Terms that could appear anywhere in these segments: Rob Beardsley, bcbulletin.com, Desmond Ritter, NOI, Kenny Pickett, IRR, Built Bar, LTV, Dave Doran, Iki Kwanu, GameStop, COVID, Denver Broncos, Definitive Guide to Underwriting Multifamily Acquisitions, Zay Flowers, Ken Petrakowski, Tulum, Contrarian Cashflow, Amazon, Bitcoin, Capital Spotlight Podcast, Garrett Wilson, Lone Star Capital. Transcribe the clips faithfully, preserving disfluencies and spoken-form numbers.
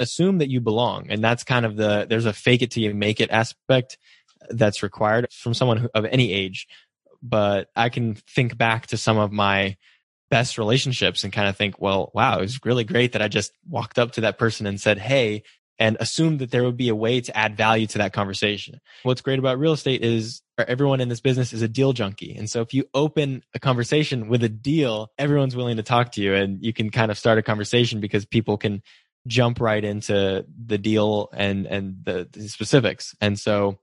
assume that you belong. And that's kind of the, there's a fake it till you make it aspect that's required from someone who, of any age. But I can think back to some of my best relationships and kind of think, well, wow, it was really great that I just walked up to that person and said, hey, and assumed that there would be a way to add value to that conversation. What's great about real estate is everyone in this business is a deal junkie. And so if you open a conversation with a deal, everyone's willing to talk to you and you can kind of start a conversation because people can jump right into the deal and, and the, the specifics. And so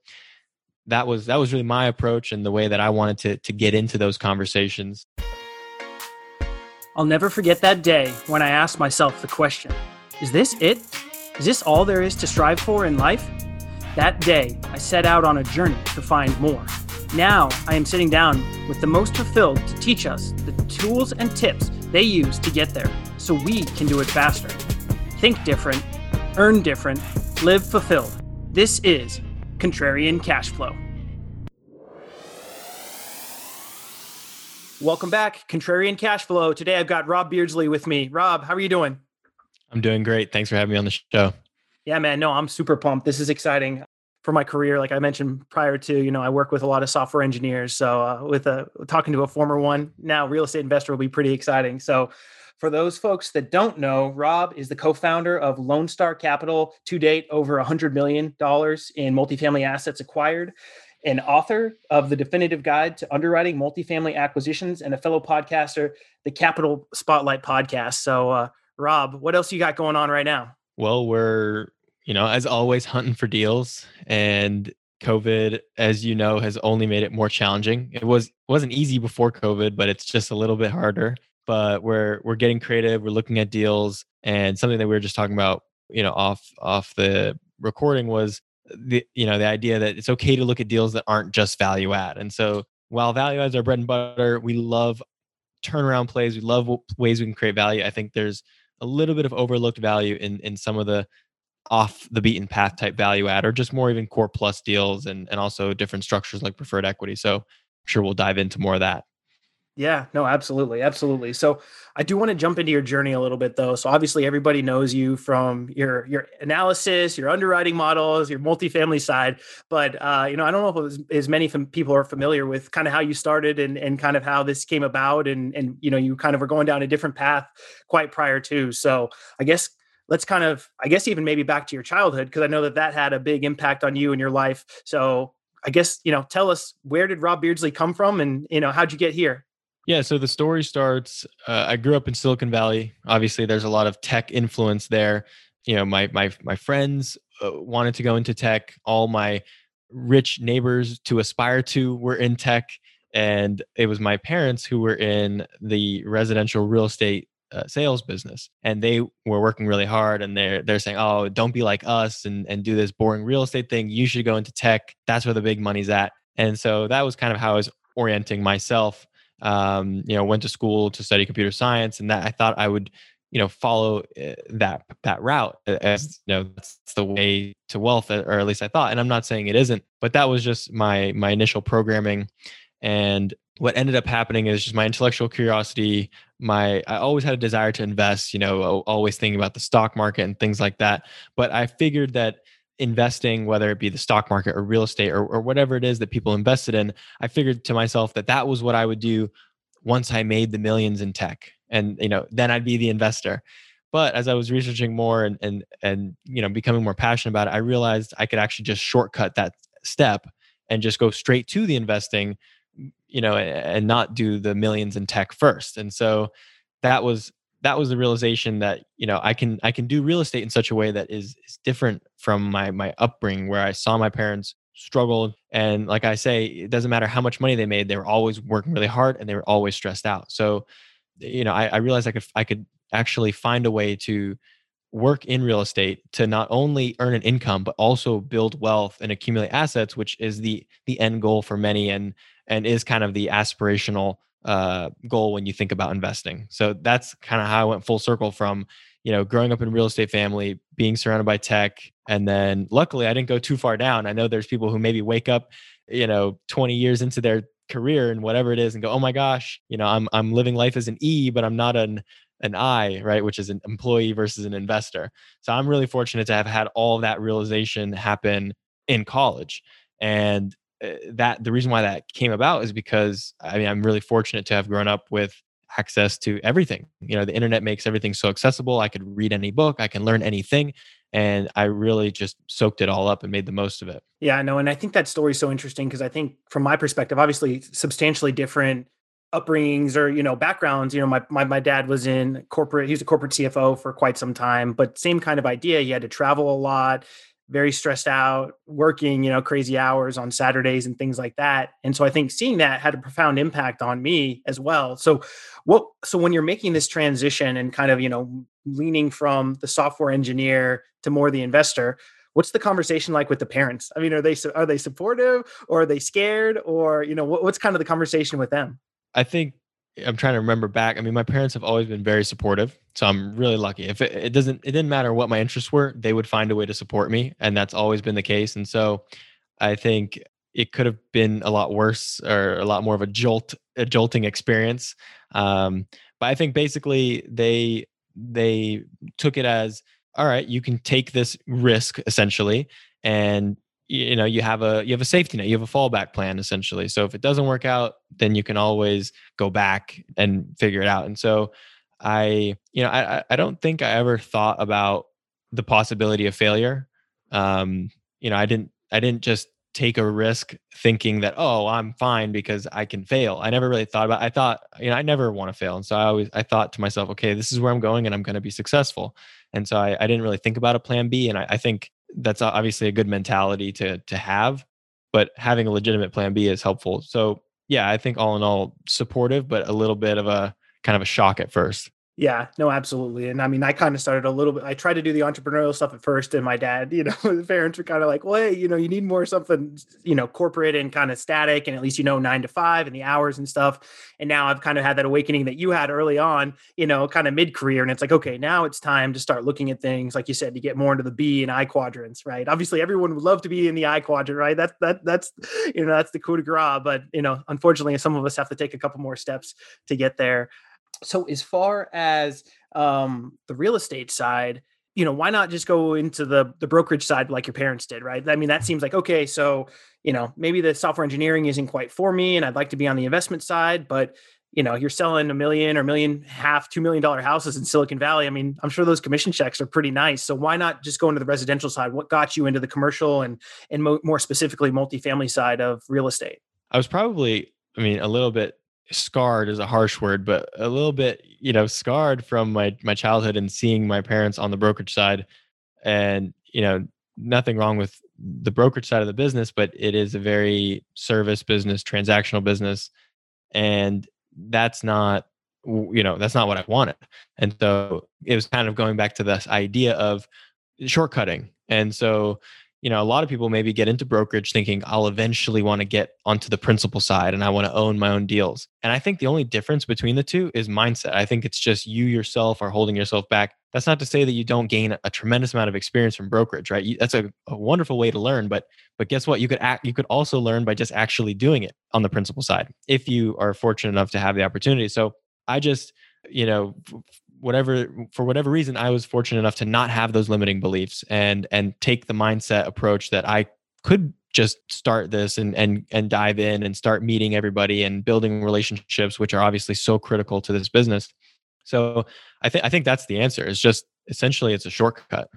that was, that was really my approach and the way that I wanted to, to get into those conversations. I'll never forget that day when I asked myself the question, is this it? Is this all there is to strive for in life? That day, I set out on a journey to find more. Now, I am sitting down with the most fulfilled to teach us the tools and tips they use to get there so we can do it faster. Think different, earn different, live fulfilled. This is Contrarian Cashflow. Welcome back, Contrarian Cashflow. Today, I've got Rob Beardsley with me. Rob, how are you doing? I'm doing great. Thanks for having me on the show. Yeah, man. No, I'm super pumped. This is exciting for my career. Like I mentioned prior to, you know, I work with a lot of software engineers. So uh, with a talking to a former one, now real estate investor will be pretty exciting. So for those folks that don't know, Rob is the co-founder of Lone Star Capital, to date over one hundred million dollars in multifamily assets acquired, an author of the Definitive Guide to Underwriting Multifamily Acquisitions, and a fellow podcaster, the Capital Spotlight Podcast. So, uh, Rob, what else you got going on right now? Well, we're, you know, as always, hunting for deals, and COVID, as you know, has only made it more challenging. It was wasn't easy before COVID, but it's just a little bit harder. But we're we're getting creative. We're looking at deals, and something that we were just talking about, you know, off off the recording was the you know the idea that it's okay to look at deals that aren't just value add. And so while value adds are bread and butter, we love turnaround plays. We love ways we can create value. I think there's a little bit of overlooked value in, in some of the off the beaten path type value add, or just more even core plus deals, and, and also different structures like preferred equity. So I'm sure we'll dive into more of that. Yeah, no, absolutely. Absolutely. So I do want to jump into your journey a little bit though. So obviously everybody knows you from your, your analysis, your underwriting models, your multifamily side, but uh, you know, I don't know if it was, as many fam- people are familiar with kind of how you started and, and kind of how this came about, and, and, you know, you kind of were going down a different path quite prior to. So I guess let's kind of, I guess even maybe back to your childhood, because I know that that had a big impact on you and your life. So I guess, you know, tell us, where did Rob Beardsley come from, and, you know, how'd you get here? Yeah. So the story starts, uh, I grew up in Silicon Valley. Obviously there's a lot of tech influence there. You know, my, my, my friends uh, wanted to go into tech. All my rich neighbors to aspire to were in tech. And it was my parents who were in the residential real estate uh, sales business, and they were working really hard, and they're, they're saying, oh, don't be like us and, and do this boring real estate thing. You should go into tech. That's where the big money's at. And so that was kind of how I was orienting myself. Um, you know, went to school to study computer science, and that I thought I would, you know, follow that, that route as, you know, that's the way to wealth, or at least I thought, and I'm not saying it isn't, but that was just my, my initial programming. And what ended up happening is just my intellectual curiosity. My, I always had a desire to invest, you know, always thinking about the stock market and things like that. But I figured that investing, whether it be the stock market or real estate or, or whatever it is that people invested in, I figured to myself that that was what I would do once I made the millions in tech. And, you know, then I'd be the investor. But as I was researching more and, and, and, you know, becoming more passionate about it, I realized I could actually just shortcut that step and just go straight to the investing, you know, and not do the millions in tech first. And so that was That was the realization that, you know, I can I can do real estate in such a way that is is different from my my upbringing, where I saw my parents struggle. And like I say, it doesn't matter how much money they made, they were always working really hard and they were always stressed out. So, you know, I, I realized I could I could actually find a way to work in real estate to not only earn an income, but also build wealth and accumulate assets, which is the the end goal for many, and and is kind of the aspirational uh, goal when you think about investing. So that's kind of how I went full circle from, you know, growing up in a real estate family, being surrounded by tech. And then luckily I didn't go too far down. I know there's people who maybe wake up, you know, twenty years into their career and whatever it is and go, oh my gosh, you know, I'm, I'm living life as an E, but I'm not an, an I, right, which is an employee versus an investor. So I'm really fortunate to have had all of that realization happen in college. And that the reason why that came about is because, I mean, I'm really fortunate to have grown up with access to everything. You know, the internet makes everything so accessible. I could read any book, I can learn anything. And I really just soaked it all up and made the most of it. Yeah, I know. And I think that story is so interesting because I think from my perspective, obviously substantially different upbringings or, you know, backgrounds. You know, my, my, my dad was in corporate, he was a corporate C F O for quite some time, but same kind of idea. He had to travel a lot, very stressed out, working, you know, crazy hours on Saturdays and things like that. And so I think seeing that had a profound impact on me as well. So what, so when you're making this transition and kind of, you know, leaning from the software engineer to more the investor, what's the conversation like with the parents? I mean, are they, are they supportive or are they scared or, you know, what, what's kind of the conversation with them? I think I'm trying to remember back. I mean, my parents have always been very supportive. So I'm really lucky. If it, it doesn't, it didn't matter what my interests were, they would find a way to support me. And that's always been the case. And so I think it could have been a lot worse or a lot more of a jolt, a jolting experience. Um, but I think basically they, they took it as, all right, you can take this risk essentially. And you know, you have a, you have a safety net, you have a fallback plan essentially. So if it doesn't work out, then you can always go back and figure it out. And so I, you know, I, I don't think I ever thought about the possibility of failure. Um, you know, I didn't, I didn't just take a risk thinking that, oh, I'm fine because I can fail. I never really thought about, I thought, you know, I never want to fail. And so I always, I thought to myself, okay, this is where I'm going and I'm going to be successful. And so I, I didn't really think about a plan B. And I, I think that's obviously a good mentality to to have, but having a legitimate plan B is helpful. So yeah, I think all in all supportive, but a little bit of a kind of a shock at first. Yeah, no, absolutely. And I mean, I kind of started a little bit, I tried to do the entrepreneurial stuff at first and my dad, you know, the parents were kind of like, well, hey, you know, you need more something, you know, corporate and kind of static and at least, you know, nine to five and the hours and stuff. And now I've kind of had that awakening that you had early on, you know, kind of mid-career. And it's like, okay, now it's time to start looking at things, like you said, to get more into the B and I quadrants, right? Obviously everyone would love to be in the I quadrant, right? That's, that, that's, you know, that's the coup de grace. But, you know, unfortunately, some of us have to take a couple more steps to get there. So as far as um, the real estate side, you know, why not just go into the the brokerage side like your parents did, right? I mean, that seems like, okay, so, you know, maybe the software engineering isn't quite for me and I'd like to be on the investment side, but, you know, you're selling a million or million half, two million dollars houses in Silicon Valley. I mean, I'm sure those commission checks are pretty nice. So why not just go into the residential side? What got you into the commercial and, and mo- more specifically multifamily side of real estate? I was probably, I mean, a little bit scarred is a harsh word, but a little bit, you know, scarred from my, my childhood and seeing my parents on the brokerage side. And, you know, nothing wrong with the brokerage side of the business, but it is a very service business, transactional business. And that's not, you know, that's not what I wanted. And so it was kind of going back to this idea of shortcutting. And so, you know, a lot of people maybe get into brokerage thinking I'll eventually want to get onto the principal side and I want to own my own deals. And I think the only difference between the two is mindset. I think it's just you yourself are holding yourself back. That's not to say that you don't gain a tremendous amount of experience from brokerage, right? You, that's a, a wonderful way to learn, but but guess what? You could act, you could also learn by just actually doing it on the principal side if you are fortunate enough to have the opportunity. So I just, you know, whatever, for whatever reason, I was fortunate enough to not have those limiting beliefs and, and take the mindset approach that I could just start this and, and, and dive in and start meeting everybody and building relationships, which are obviously so critical to this business. So I think, I think that's the answer. It's just essentially it's a shortcut.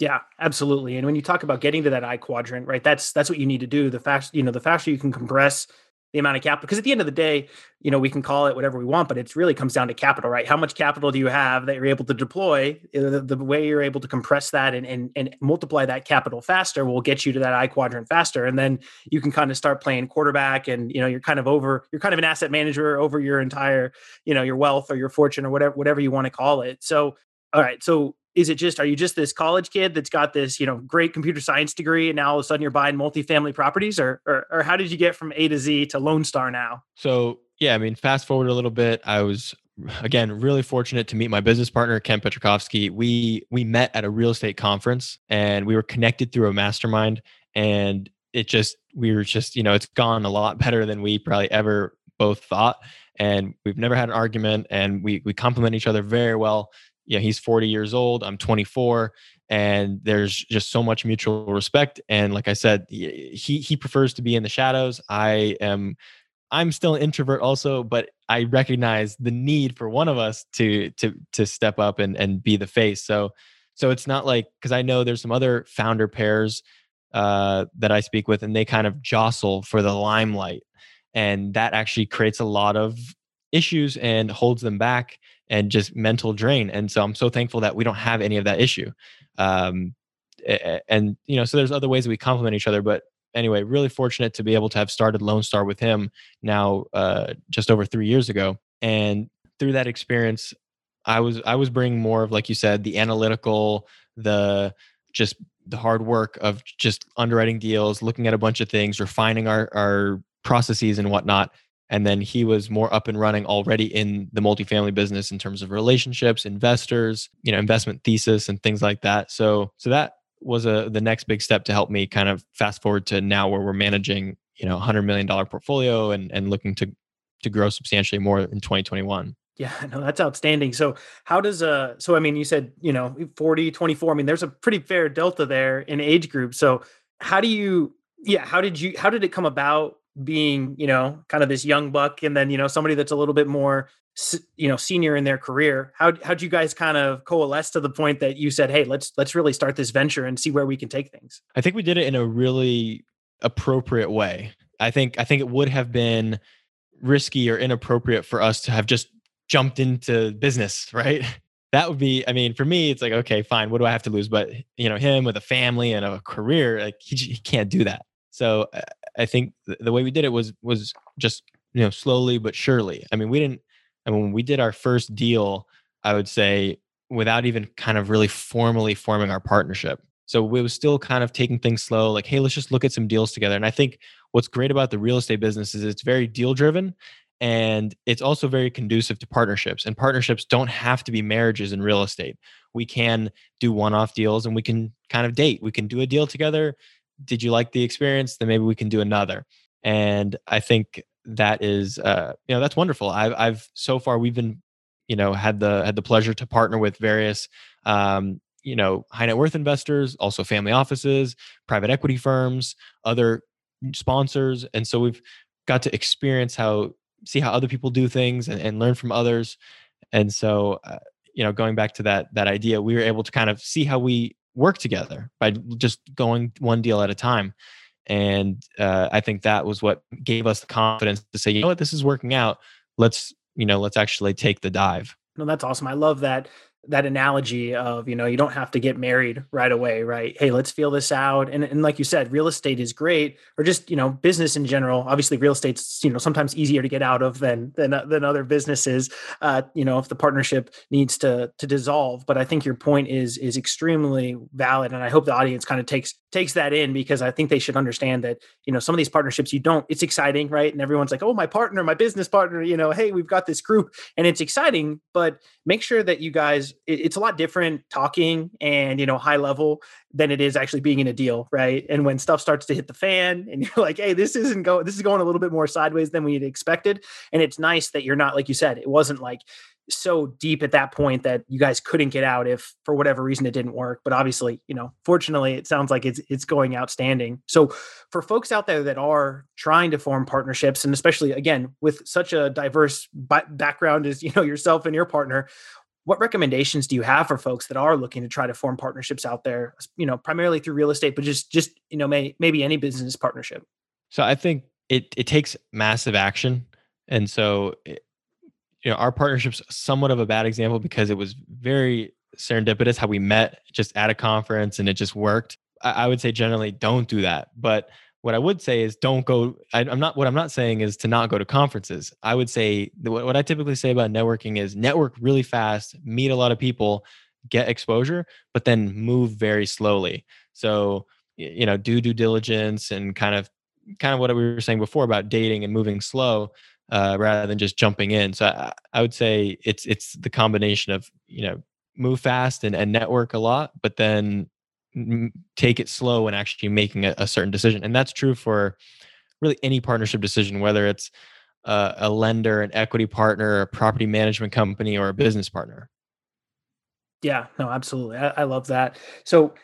Yeah, absolutely. And when you talk about getting to that I quadrant, right, that's, that's what you need to do. The fast, you know, the faster you can compress the amount of capital, because at the end of the day, you know, we can call it whatever we want, but it really comes down to capital, right? How much capital do you have that you're able to deploy? The, the way you're able to compress that and, and and multiply that capital faster will get you to that I quadrant faster. And then you can kind of start playing quarterback and, you know, you're kind of over, you're kind of an asset manager over your entire, you know, your wealth or your fortune or whatever, whatever you want to call it. So, all right. So is it just, are you just this college kid that's got this, you know, great computer science degree and now all of a sudden you're buying multifamily properties or, or, or how did you get from A to Z to Lone Star now? So, yeah, I mean, fast forward a little bit. I was, again, really fortunate to meet my business partner, Ken Petrakowski. We, we met at a real estate conference and we were connected through a mastermind and it just, we were just, you know, it's gone a lot better than we probably ever both thought, and we've never had an argument, and we we complement each other very well. Yeah, he's forty years old, I'm twenty-four, and there's just so much mutual respect. And like I said, he he prefers to be in the shadows. I am I'm still an introvert also, but I recognize the need for one of us to to to step up and and be the face. So so it's not like, because I know there's some other founder pairs uh, that I speak with, and they kind of jostle for the limelight, and that actually creates a lot of issues and holds them back and just mental drain. And so I'm so thankful that we don't have any of that issue. Um, and you know, so there's other ways that we complement each other, but anyway, really fortunate to be able to have started Lone Star with him now, uh, just over three years ago. And through that experience, I was, I was bringing more of, like you said, the analytical, the, just the hard work of just underwriting deals, looking at a bunch of things, refining our, our processes and whatnot. And then he was more up and running already in the multifamily business in terms of relationships, investors, you know, investment thesis and things like that. So, so that was a, the next big step to help me kind of fast forward to now where we're managing, you know, a hundred million dollar portfolio and, and looking to, to grow substantially more in twenty twenty-one. Yeah, no, that's outstanding. So how does, uh, so, I mean, you said, you know, forty, twenty-four, I mean, there's a pretty fair delta there in age group. So how do you, yeah, how did you, how did it come about being, you know, kind of this young buck and then, you know, somebody that's a little bit more, you know, senior in their career? How, how'd you guys kind of coalesce to the point that you said, hey, let's, let's really start this venture and see where we can take things? I think we did it in a really appropriate way. I think, I think it would have been risky or inappropriate for us to have just jumped into business, right? That would be, I mean, for me, it's like, okay, fine. What do I have to lose? But you know, him with a family and a career, like he, he can't do that. So I think the way we did it was, was just, you know, slowly but surely. I mean, we didn't, I mean, when we did our first deal, I would say without even kind of really formally forming our partnership. So we were still kind of taking things slow, like, hey, let's just look at some deals together. And I think what's great about the real estate business is it's very deal driven, and it's also very conducive to partnerships. And partnerships don't have to be marriages in real estate. We can do one-off deals, and we can kind of date. We can do a deal together. Did you like the experience? Then maybe we can do another. And I think that is, uh, you know, that's wonderful. I've, I've so far we've been, you know, had the had the pleasure to partner with various, um, you know, high net worth investors, also family offices, private equity firms, other sponsors, and so we've got to experience how, see how other people do things and, and learn from others. And so, uh, you know, going back to that that idea, we were able to kind of see how we work together by just going one deal at a time. And uh, I think that was what gave us the confidence to say, you know what, this is working out. Let's, you know, let's actually take the dive. No, that's awesome. I love that, that analogy of, you know, you don't have to get married right away, right? Hey, let's feel this out. And, and like you said, real estate is great, or just, you know, business in general. Obviously real estate's, you know, sometimes easier to get out of than, than, than other businesses, uh, you know, if the partnership needs to, to dissolve. But I think your point is, is extremely valid. And I hope the audience kind of takes, takes that in, because I think they should understand that, you know, some of these partnerships, you don't, it's exciting, right? And everyone's like, oh, my partner, my business partner, you know, hey, we've got this group and it's exciting, but make sure that you guys, it's a lot different talking and, you know, high level than it is actually being in a deal, right? And when stuff starts to hit the fan and you're like, hey, this isn't going, this is going a little bit more sideways than we had expected. And it's nice that you're not, like you said, it wasn't like so deep at that point that you guys couldn't get out if for whatever reason it didn't work. But obviously, you know, fortunately, it sounds like it's it's going outstanding. So for folks out there that are trying to form partnerships, and especially again, with such a diverse background as, you know, yourself and your partner, what recommendations do you have for folks that are looking to try to form partnerships out there, you know, primarily through real estate, but just, just, you know, may, maybe any business partnership? So I think it it takes massive action. And so, it, you know, our partnership's somewhat of a bad example because it was very serendipitous how we met just at a conference and it just worked. I, I would say generally don't do that. But what I would say is don't go, I, I'm not, what I'm not saying is to not go to conferences. I would say what, what I typically say about networking is network really fast, meet a lot of people, get exposure, but then move very slowly. So, you know, do due diligence and kind of, kind of what we were saying before about dating and moving slow, uh, rather than just jumping in. So I, I would say it's, it's the combination of, you know, move fast and, and network a lot, but then take it slow and actually making a, a certain decision. And that's true for really any partnership decision, whether it's a, a lender, an equity partner, a property management company, or a business partner. Yeah, no, absolutely. I, I love that. So,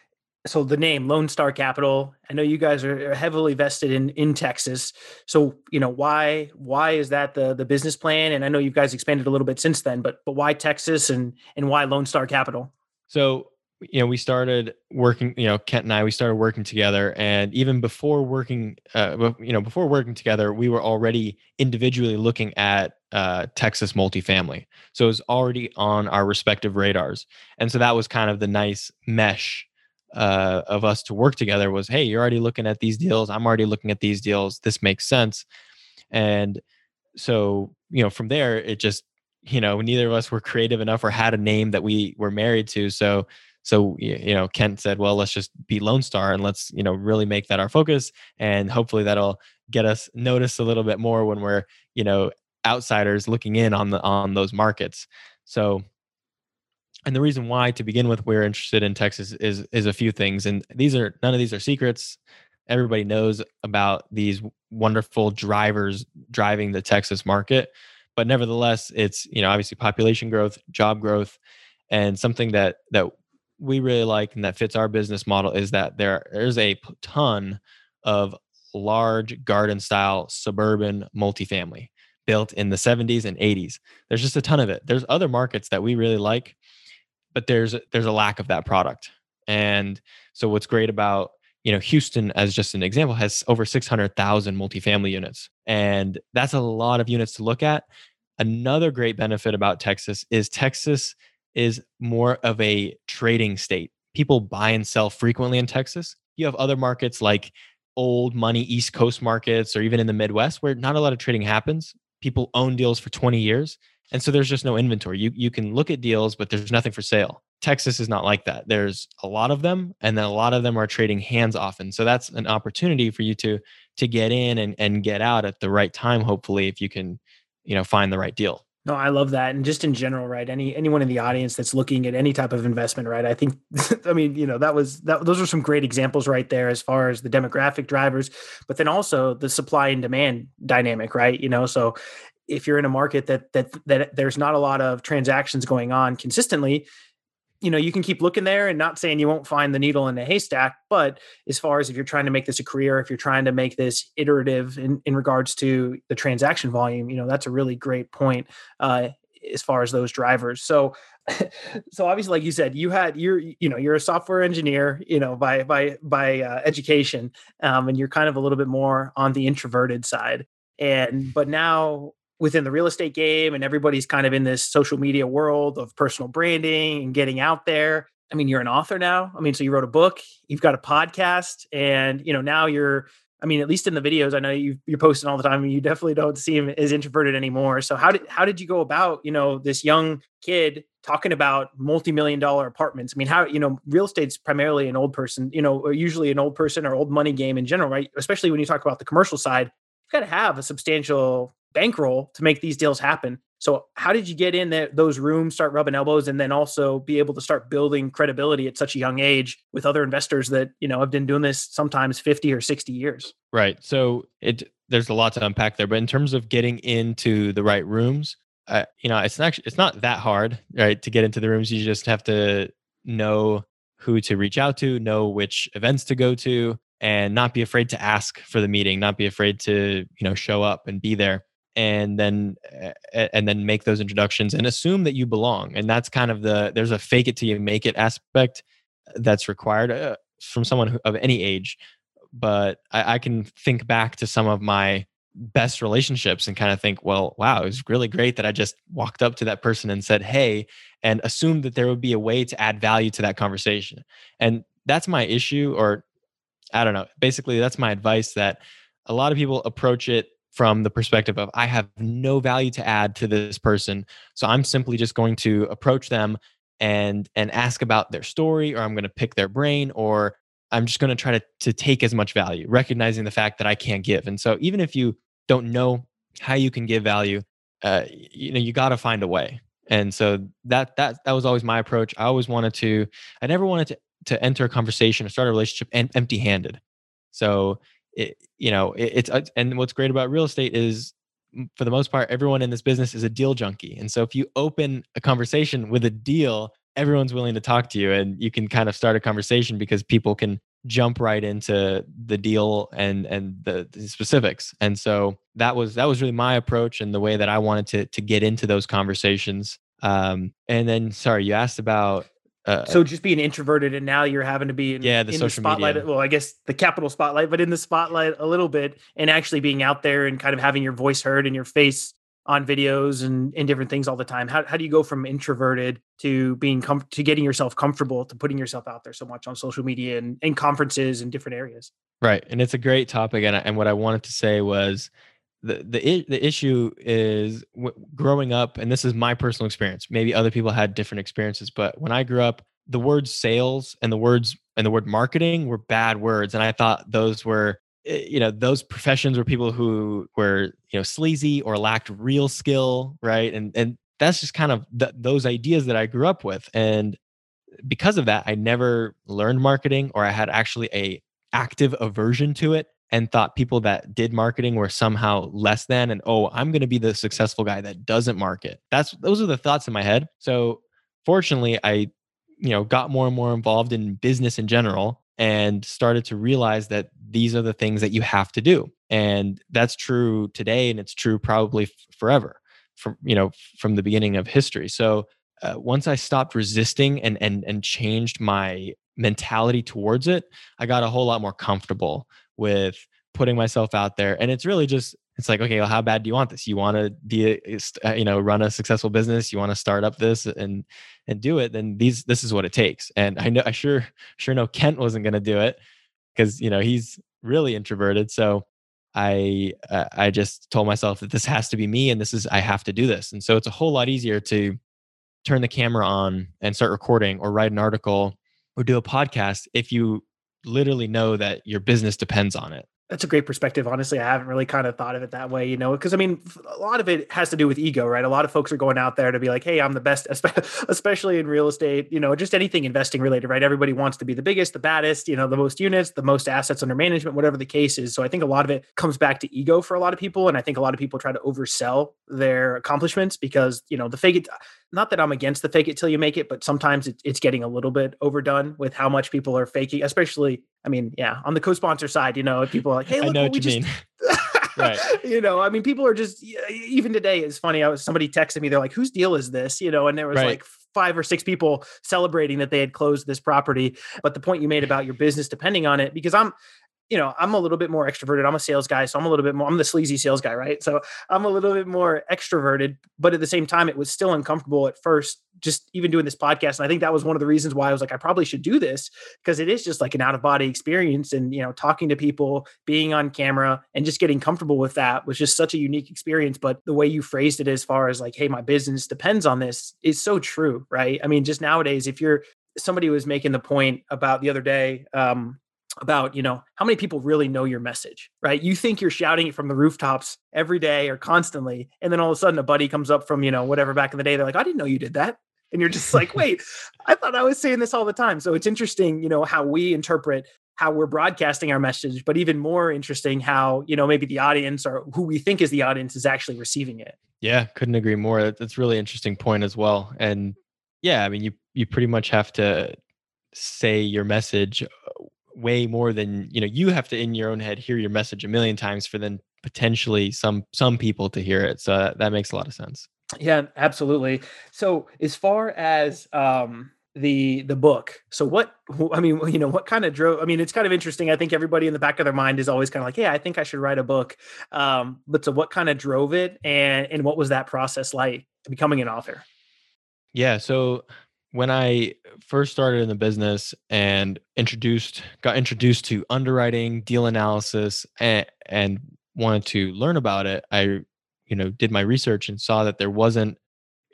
so the name Lone Star Capital, I know you guys are heavily vested in, in Texas. So, you know, why, why is that the, the business plan? And I know you guys expanded a little bit since then, but, but why Texas and, and why Lone Star Capital? So, you know, we started working, you know, Kent and I, we started working together, and even before working, uh, you know, before working together, we were already individually looking at uh, Texas multifamily. So it was already on our respective radars. And so that was kind of the nice mesh uh, of us to work together was, hey, you're already looking at these deals. I'm already looking at these deals. This makes sense. And so, you know, from there, it just, you know, neither of us were creative enough or had a name that we were married to. So, So, you know, Kent said, well, let's just be Lone Star and let's, you know, really make that our focus. And hopefully that'll get us noticed a little bit more when we're, you know, outsiders looking in on the, on those markets. So, and the reason why to begin with, we're interested in Texas is, is a few things. And these are, none of these are secrets. Everybody knows about these wonderful drivers driving the Texas market, but nevertheless, it's, you know, obviously population growth, job growth, and something that, that we really like and that fits our business model is that there there's a ton of large garden style suburban multifamily built in the seventies and eighties. There's just a ton of it. There's other markets that we really like, but there's there's a lack of that product. And so what's great about, you know, Houston, as just an example, has over six hundred thousand multifamily units. And that's a lot of units to look at. Another great benefit about Texas is Texas is more of a trading state. People buy and sell frequently in Texas. You have other markets like old money East Coast markets or even in the Midwest where not a lot of trading happens. People own deals for twenty years. And so there's just no inventory. You, you can look at deals, but there's nothing for sale. Texas is not like that. There's a lot of them, and then a lot of them are trading hands often. So that's an opportunity for you to, to get in and, and get out at the right time, hopefully, if you can, you know, find the right deal. No, I love that. And just in general, right? Any, anyone in the audience that's looking at any type of investment, right? I think, I mean, you know, that was, that, those are some great examples right there as far as the demographic drivers, but then also the supply and demand dynamic, right? You know, so if you're in a market that, that, that there's not a lot of transactions going on consistently, you know, you can keep looking there and not saying you won't find the needle in the haystack. But as far as if you're trying to make this a career, if you're trying to make this iterative in, in regards to the transaction volume, you know, that's a really great point uh, as far as those drivers. So, so obviously, like you said, you had, you're, you know, you're a software engineer, you know, by, by, by uh, education, um, and you're kind of a little bit more on the introverted side. And, but now, within the real estate game, and everybody's kind of in this social media world of personal branding and getting out there. I mean, you're an author now. I mean, so you wrote a book, you've got a podcast, and you know, now you're, I mean, at least in the videos, I know you, you're posting all the time, and you definitely don't seem as introverted anymore. So how did, how did you go about, you know, this young kid talking about multi-million dollar apartments? I mean, how, you know, real estate's primarily an old person, you know, or usually an old person or old money game in general, right? Especially when you talk about the commercial side, you've got to have a substantial bankroll to make these deals happen. So how did you get in there, those rooms, start rubbing elbows, and then also be able to start building credibility at such a young age with other investors that, you know, have been doing this sometimes fifty or sixty years? Right. So it, there's a lot to unpack there, but in terms of getting into the right rooms, uh, you know, it's actually, it's not that hard, right? To get into the rooms, you just have to know who to reach out to, know which events to go to, and not be afraid to ask for the meeting, not be afraid to, you know, show up and be there. And then, and then make those introductions and assume that you belong. And that's kind of the, there's a fake it till you make it aspect that's required uh, from someone who, of any age. But I, I can think back to some of my best relationships and kind of think, well, wow, it was really great that I just walked up to that person and said, hey, and assumed that there would be a way to add value to that conversation. And that's my issue, or I don't know, basically that's my advice, that a lot of people approach it from the perspective of, I have no value to add to this person, so I'm simply just going to approach them and and ask about their story, or I'm going to pick their brain, or I'm just going to try to, to take as much value, recognizing the fact that I can't give. And so even if you don't know how you can give value, uh, you know, you got to find a way. And so that that that was always my approach. I always wanted to, I never wanted to to enter a conversation or start a relationship empty-handed. So It, you know, it, it's, and what's great about real estate is for the most part, everyone in this business is a deal junkie. And so if you open a conversation with a deal, everyone's willing to talk to you, and you can kind of start a conversation because people can jump right into the deal and and the, the specifics. And so that was that was really my approach and the way that I wanted to to get into those conversations. Um, and then, sorry, you asked about uh, so just being introverted, and now you're having to be in, yeah, the, in social the spotlight. Media. Well, I guess the capital spotlight, but in the spotlight a little bit, and actually being out there and kind of having your voice heard and your face on videos and, and different things all the time. How how do you go from introverted to being com- to getting yourself comfortable to putting yourself out there so much on social media and, and conferences and different areas? Right, and it's a great topic. And I, and what I wanted to say was the the the issue is w- growing up, and this is my personal experience. Maybe other people had different experiences, but when I grew up, the word sales and the words and the word marketing were bad words, and I thought those were, you know, those professions were people who were, you know, sleazy or lacked real skill, right? And and that's just kind of th- those ideas that I grew up with. And because of that, I never learned marketing, or I had actually a active aversion to it and thought people that did marketing were somehow less than, and, oh, I'm going to be the successful guy that doesn't market. That's those are the thoughts in my head. So fortunately, I, you know, got more and more involved in business in general, and started to realize that these are the things that you have to do. And that's true today, and it's true probably f- forever from, you know, from the beginning of history. So uh, once I stopped resisting and and and changed my mentality towards it, I got a whole lot more comfortable with putting myself out there. And it's really just, it's like, okay, well, how bad do you want this? You want to be, you know, run a successful business. You want to start up this and and do it. Then these, this is what it takes. And I know, I sure sure know Kent wasn't going to do it because, you know, he's really introverted. So I uh, I just told myself that this has to be me, and this is I have to do this. And so it's a whole lot easier to turn the camera on and start recording, or write an article, or do a podcast if you literally know that your business depends on it. That's a great perspective. Honestly, I haven't really kind of thought of it that way, you know, because I mean, a lot of it has to do with ego, right? A lot of folks are going out there to be like, hey, I'm the best, especially in real estate, you know, just anything investing related, right? Everybody wants to be the biggest, the baddest, you know, the most units, the most assets under management, whatever the case is. So I think a lot of it comes back to ego for a lot of people. And I think a lot of people try to oversell their accomplishments because, you know, the fake it, not that I'm against the fake it till you make it, but sometimes it, it's getting a little bit overdone with how much people are faking, especially, I mean, yeah, on the co-sponsor side, you know, if people are like, hey, look, I know what we you just, mean. Right. You know, I mean, people are just, even today, it's funny. I was, somebody texted me, they're like, whose deal is this? You know, and there was right. like five or six people celebrating that they had closed this property. But the point you made about your business depending on it, because I'm, you know, I'm a little bit more extroverted. I'm a sales guy. So I'm a little bit more, I'm the sleazy sales guy, right? So I'm a little bit more extroverted, but at the same time, it was still uncomfortable at first, just even doing this podcast. And I think that was one of the reasons why I was like, I probably should do this, because it is just like an out of body experience. And, you know, talking to people, being on camera, and just getting comfortable with that was just such a unique experience. But the way you phrased it, as far as like, hey, my business depends on this, is so true, right? I mean, just nowadays, if you're, somebody was making the point about the other day, um, about, you know, how many people really know your message, right? You think you're shouting it from the rooftops every day or constantly. And then all of a sudden a buddy comes up from, you know, whatever back in the day, they're like, I didn't know you did that. And you're just like, wait, I thought I was saying this all the time. So it's interesting, you know, how we interpret how we're broadcasting our message, but even more interesting how, you know, maybe the audience or who we think is the audience is actually receiving it. Yeah. Couldn't agree more. That's a really interesting point as well. And yeah, I mean, you, you pretty much have to say your message way more than, you know, you have to in your own head hear your message a million times for then potentially some some people to hear it. So that makes a lot of sense. Yeah, absolutely. So as far as um the the book, so what I mean, you know, what kind of drove, I mean, it's kind of interesting. I think everybody in the back of their mind is always kind of like, yeah, I think I should write a book. Um, but so what kind of drove it, and and what was that process like becoming an author? Yeah, so when I first started in the business and introduced, got introduced to underwriting, deal analysis, and, and wanted to learn about it, I, you know, did my research and saw that there wasn't,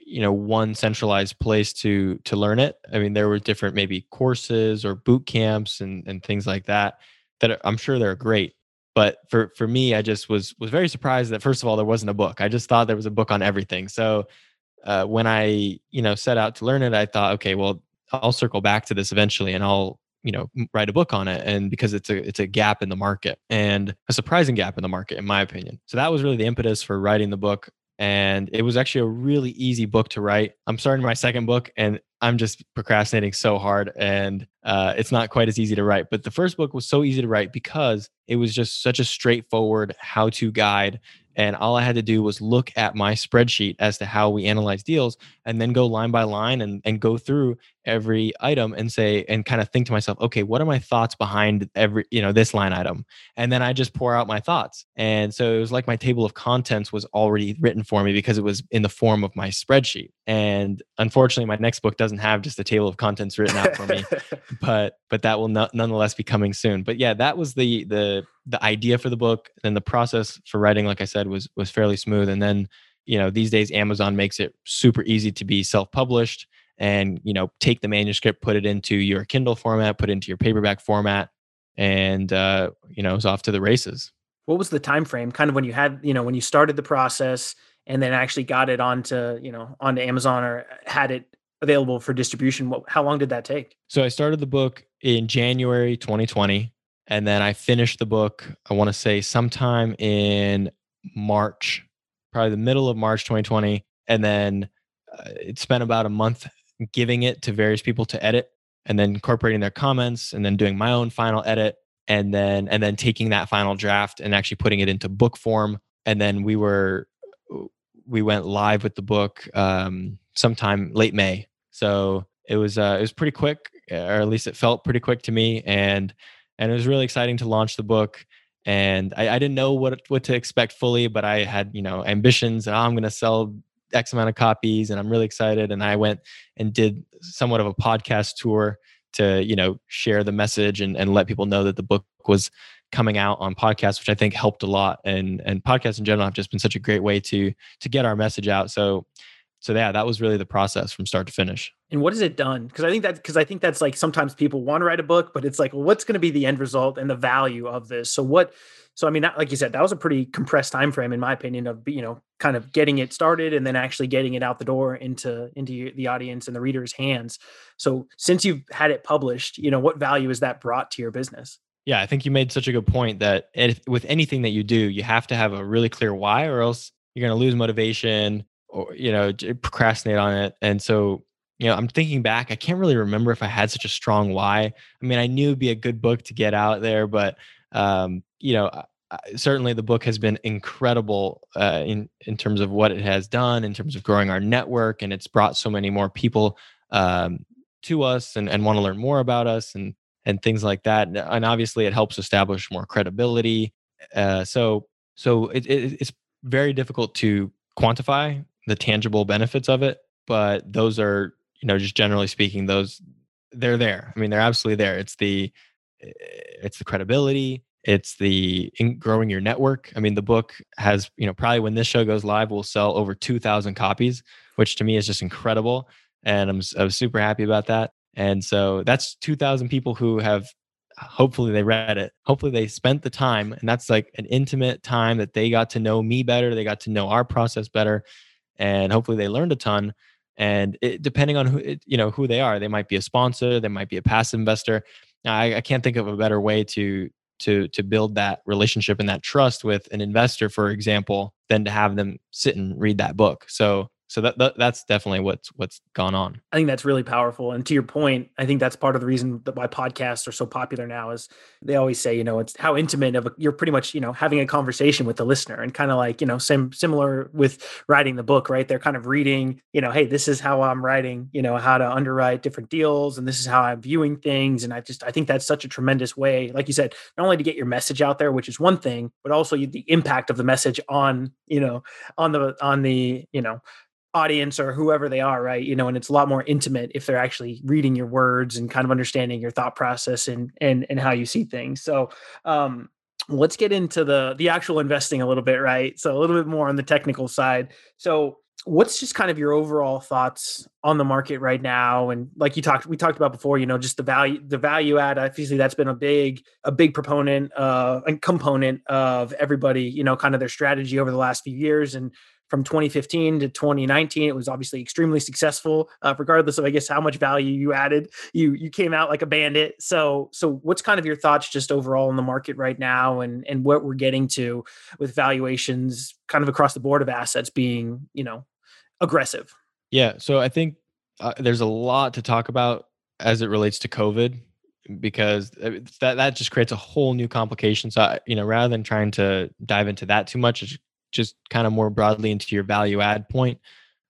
you know, one centralized place to to learn it. I mean, there were different maybe courses or boot camps and and things like that that I'm sure they're great. But for for me, I just was was very surprised that first of all there wasn't a book. I just thought there was a book on everything. So. Uh, when I, you know, set out to learn it, I thought, okay, well, I'll circle back to this eventually, and I'll you know, write a book on it. And because it's a, it's a gap in the market, and a surprising gap in the market, in my opinion. So that was really the impetus for writing the book. And it was actually a really easy book to write. I'm starting my second book and I'm just procrastinating so hard, and uh, it's not quite as easy to write. But the first book was so easy to write because it was just such a straightforward how-to guide. And all I had to do was look at my spreadsheet as to how we analyze deals, and then go line by line and, and go through every item and say, and kind of think to myself, okay, what are my thoughts behind every, you know, this line item? And then I just pour out my thoughts. And so it was like my table of contents was already written for me because it was in the form of my spreadsheet. And unfortunately, my next book doesn't have just a table of contents written out for me, but, but that will not, nonetheless be coming soon. But yeah, that was the, the, the idea for the book. And the process for writing, like I said, was, was fairly smooth. And then, you know, these days, Amazon makes it super easy to be self-published and, you know, take the manuscript, put it into your Kindle format, put it into your paperback format, and, uh, you know, it's off to the races. What was the time frame kind of when you had, you know, when you started the process and then actually got it onto, you know, onto Amazon or had it available for distribution? What, how long did that take? So I started the book in January twenty twenty. And then I finished the book, I want to say sometime in March, probably the middle of March twenty twenty. And then uh, it spent about a month giving it to various people to edit, and then incorporating their comments, and then doing my own final edit, and then and then taking that final draft and actually putting it into book form. And then we were we went live with the book um, sometime late May. So it was uh, it was pretty quick, or at least it felt pretty quick to me. And And it was really exciting to launch the book. And I, I didn't know what, what to expect fully, but I had, you know, ambitions. And, oh, I'm going to sell X amount of copies, and I'm really excited. And I went and did somewhat of a podcast tour to, you know, share the message and, and let people know that the book was coming out on podcasts, which I think helped a lot. And and podcasts in general have just been such a great way to to get our message out. So So yeah, that was really the process from start to finish. And what has it done? Because I think that because I think that's like sometimes people want to write a book, but it's like, well, what's going to be the end result and the value of this? So what? So I mean, that, like you said, that was a pretty compressed time frame, in my opinion, of you know, kind of getting it started and then actually getting it out the door into into the audience and the reader's hands. So since you've had it published, you know, what value has that brought to your business? Yeah, I think you made such a good point that if, with anything that you do, you have to have a really clear why, or else you're going to lose motivation. Or, you know, procrastinate on it. And so, you know, I'm thinking back, I can't really remember if I had such a strong why. I mean, I knew it'd be a good book to get out there, but, um, you know, certainly the book has been incredible uh, in, in terms of what it has done, in terms of growing our network. And it's brought so many more people um, to us and, and want to learn more about us and, and things like that. And obviously it helps establish more credibility. Uh, so, so it, it, it's very difficult to quantify the tangible benefits of it, but those are, you know, just generally speaking, those they're there. I mean, they're absolutely there. It's the, it's the credibility. It's the in growing your network. I mean, the book has, you know, probably when this show goes live, we'll sell over two thousand copies, which to me is just incredible. And I'm, I'm super happy about that. And so that's two thousand people who have, hopefully they read it. Hopefully they spent the time. And that's like an intimate time that they got to know me better. They got to know our process better. And hopefully they learned a ton. And it, depending on who it, you know who they are, they might be a sponsor, they might be a passive investor. Now, I, I can't think of a better way to to to build that relationship and that trust with an investor, for example, than to have them sit and read that book. So so that, that that's definitely what's what's gone on. I think that's really powerful. And to your point, I think that's part of the reason that why podcasts are so popular now is they always say, you know, it's how intimate of a, you're pretty much, you know, having a conversation with the listener, and kind of like, you know, same similar with writing the book, right? They're kind of reading, you know, hey, this is how I'm writing, you know, how to underwrite different deals. And this is how I'm viewing things. And I just, I think that's such a tremendous way, like you said, not only to get your message out there, which is one thing, but also the impact of the message on, you know, on the, on the, you know, audience or whoever they are, right? You know, and it's a lot more intimate if they're actually reading your words and kind of understanding your thought process and and and how you see things. So um, let's get into the the actual investing a little bit, right? So a little bit more on the technical side. So what's just kind of your overall thoughts on the market right now? And like you talked, we talked about before, you know, just the value, the value add, obviously that's been a big, a big proponent uh, and component of everybody, you know, kind of their strategy over the last few years. And from twenty fifteen to twenty nineteen. It was obviously extremely successful, uh, regardless of, I guess, how much value you added. You you came out like a bandit. So so what's kind of your thoughts just overall in the market right now, and and what we're getting to with valuations kind of across the board of assets being, you know, aggressive? Yeah. So I think uh, there's a lot to talk about as it relates to COVID, because that, that just creates a whole new complication. So, you know, rather than trying to dive into that too much, it's just kind of more broadly into your value add point.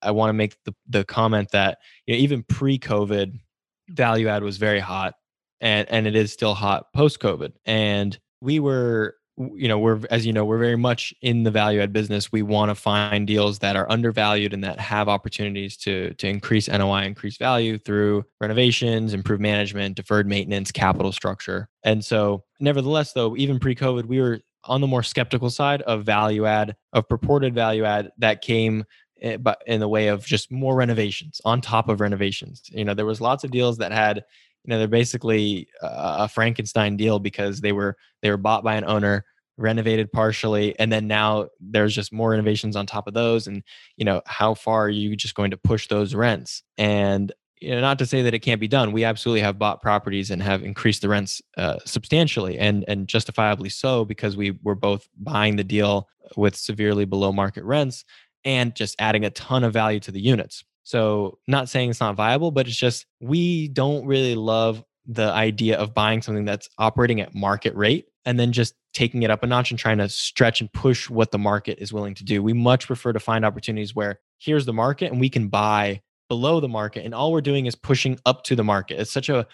I want to make the, the comment that, you know, even pre-COVID, value add was very hot, and, and it is still hot post-COVID. And we were, you know, we're, as you know, we're very much in the value add business. We want to find deals that are undervalued and that have opportunities to, to increase N O I, increase value through renovations, improved management, deferred maintenance, capital structure. And so nevertheless, though, even pre-COVID, we were on the more skeptical side of value add, of purported value add that came in the way of just more renovations on top of renovations. You know, there was lots of deals that had, you know, they're basically a Frankenstein deal, because they were they were bought by an owner, renovated partially, and then now there's just more renovations on top of those. And, you know, how far are you just going to push those rents? And, you know, not to say that it can't be done. We absolutely have bought properties and have increased the rents uh, substantially, and and justifiably so, because we were both buying the deal with severely below market rents and just adding a ton of value to the units. So not saying it's not viable, but it's just, we don't really love the idea of buying something that's operating at market rate and then just taking it up a notch and trying to stretch and push what the market is willing to do. We much prefer to find opportunities where here's the market and we can buy below the market, and all we're doing is pushing up to the market. It's such a